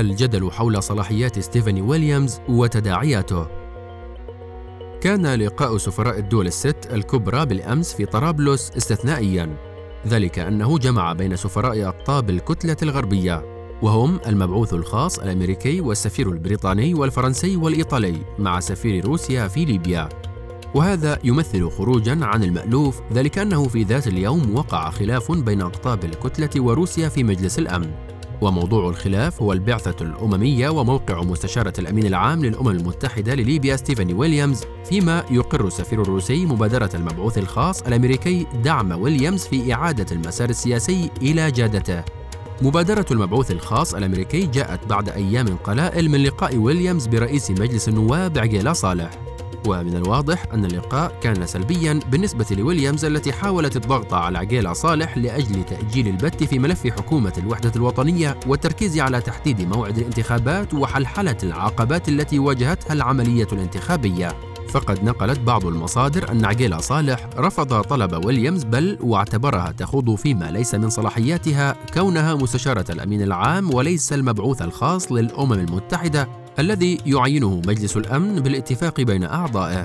الجدل حول صلاحيات ستيفاني ويليامز وتداعياته. كان لقاء سفراء الدول الست الكبرى بالأمس في طرابلس استثنائياً، ذلك أنه جمع بين سفراء أقطاب الكتلة الغربية، وهم المبعوث الخاص الأمريكي والسفير البريطاني والفرنسي والإيطالي مع سفير روسيا في ليبيا. وهذا يمثل خروجاً عن المألوف، ذلك أنه في ذات اليوم وقع خلاف بين أقطاب الكتلة وروسيا في مجلس الأمن، وموضوع الخلاف هو البعثة الأممية وموقع مستشارة الأمين العام للأمم المتحدة لليبيا ستيفاني ويليامز، فيما يقر السفير الروسي مبادرة المبعوث الخاص الأمريكي دعم ويليامز في إعادة المسار السياسي إلى جادته. مبادرة المبعوث الخاص الأمريكي جاءت بعد أيام قلائل من لقاء ويليامز برئيس مجلس النواب عقيلة صالح، ومن الواضح أن اللقاء كان سلبياً بالنسبة لويليامز التي حاولت الضغط على عقيلة صالح لأجل تأجيل البت في ملف حكومة الوحدة الوطنية والتركيز على تحديد موعد الانتخابات وحلحلة العقبات التي واجهتها العملية الانتخابية. فقد نقلت بعض المصادر أن عقيلة صالح رفض طلب ويليامز، بل واعتبرها تخوض فيما ليس من صلاحياتها كونها مستشارة الأمين العام وليس المبعوث الخاص للأمم المتحدة الذي يعينه مجلس الأمن بالاتفاق بين أعضائه.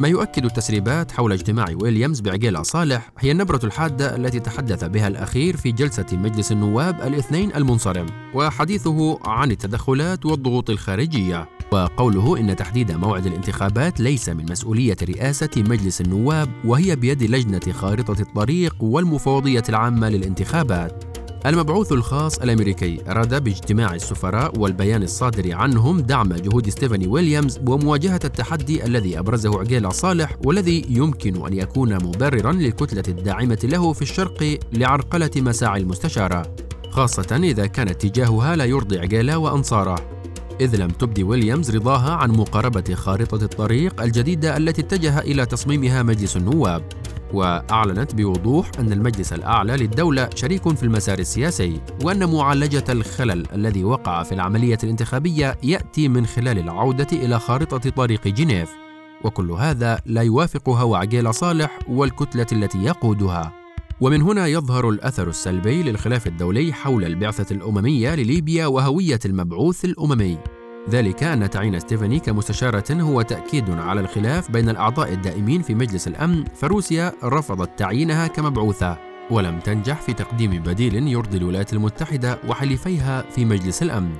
ما يؤكد التسريبات حول اجتماع ويليامز بعقيلة صالح هي النبرة الحادة التي تحدث بها الأخير في جلسة مجلس النواب الاثنين المنصرم، وحديثه عن التدخلات والضغوط الخارجية، وقوله إن تحديد موعد الانتخابات ليس من مسؤولية رئاسة مجلس النواب، وهي بيد لجنة خارطة الطريق والمفوضية العامة للانتخابات. المبعوث الخاص الأمريكي أراد باجتماع السفراء والبيان الصادر عنهم دعم جهود ستيفاني ويليامز ومواجهة التحدي الذي أبرزه عقيلة صالح، والذي يمكن أن يكون مبرراً للكتلة الداعمة له في الشرق لعرقلة مساعي المستشارة، خاصة إذا كان اتجاهها لا يرضي عقيلة وأنصاره، إذ لم تبدي ويليامز رضاها عن مقاربة خارطة الطريق الجديدة التي اتجه إلى تصميمها مجلس النواب. وأعلنت بوضوح أن المجلس الأعلى للدولة شريك في المسار السياسي، وأن معالجة الخلل الذي وقع في العملية الانتخابية يأتي من خلال العودة إلى خارطة طريق جنيف، وكل هذا لا يوافق هوى عقيلة صالح والكتلة التي يقودها. ومن هنا يظهر الأثر السلبي للخلاف الدولي حول البعثة الأممية لليبيا وهوية المبعوث الأممي، ذلك أن تعيين ستيفاني كمستشارة هو تأكيد على الخلاف بين الأعضاء الدائمين في مجلس الأمن، فروسيا رفضت تعيينها كمبعوثة ولم تنجح في تقديم بديل يرضي الولايات المتحدة وحليفيها في مجلس الأمن.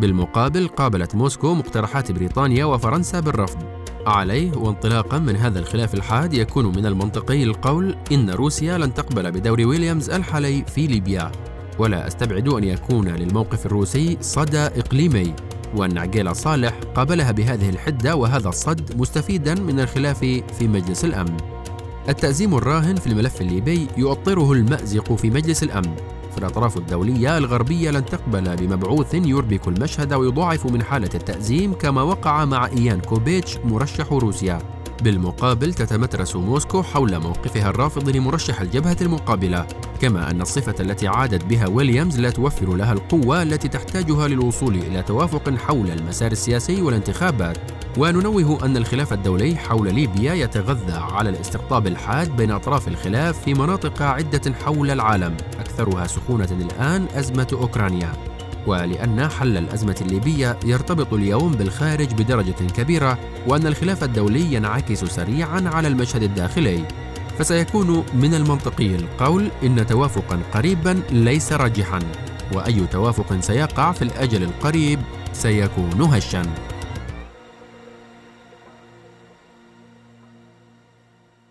بالمقابل قابلت موسكو مقترحات بريطانيا وفرنسا بالرفض عليه. وانطلاقا من هذا الخلاف الحاد يكون من المنطقي القول إن روسيا لن تقبل بدور ويليامز الحالي في ليبيا، ولا أستبعد أن يكون للموقف الروسي صدى إقليمي، وأن عقيلة صالح قابلها بهذه الحدة وهذا الصد مستفيداً من الخلاف في مجلس الأمن. التأزيم الراهن في الملف الليبي يؤطره المأزق في مجلس الأمن، فالأطراف الدولية الغربية لن تقبل بمبعوث يربك المشهد ويضاعف من حالة التأزيم كما وقع مع إيان كوبيتش مرشح روسيا. بالمقابل تتمترس موسكو حول موقفها الرافض لمرشح الجبهة المقابلة، كما أن الصفة التي عادت بها ويليامز لا توفر لها القوة التي تحتاجها للوصول إلى توافق حول المسار السياسي والانتخابات. وننوه أن الخلاف الدولي حول ليبيا يتغذى على الاستقطاب الحاد بين أطراف الخلاف في مناطق عدة حول العالم، أكثرها سخونة الآن أزمة أوكرانيا، ولأن حل الأزمة الليبية يرتبط اليوم بالخارج بدرجة كبيرة، وأن الخلاف الدولي ينعكس سريعاً على المشهد الداخلي، فسيكون من المنطقي القول إن توافقاً قريباً ليس راجحاً، وأي توافق سيقع في الأجل القريب سيكون هشاً.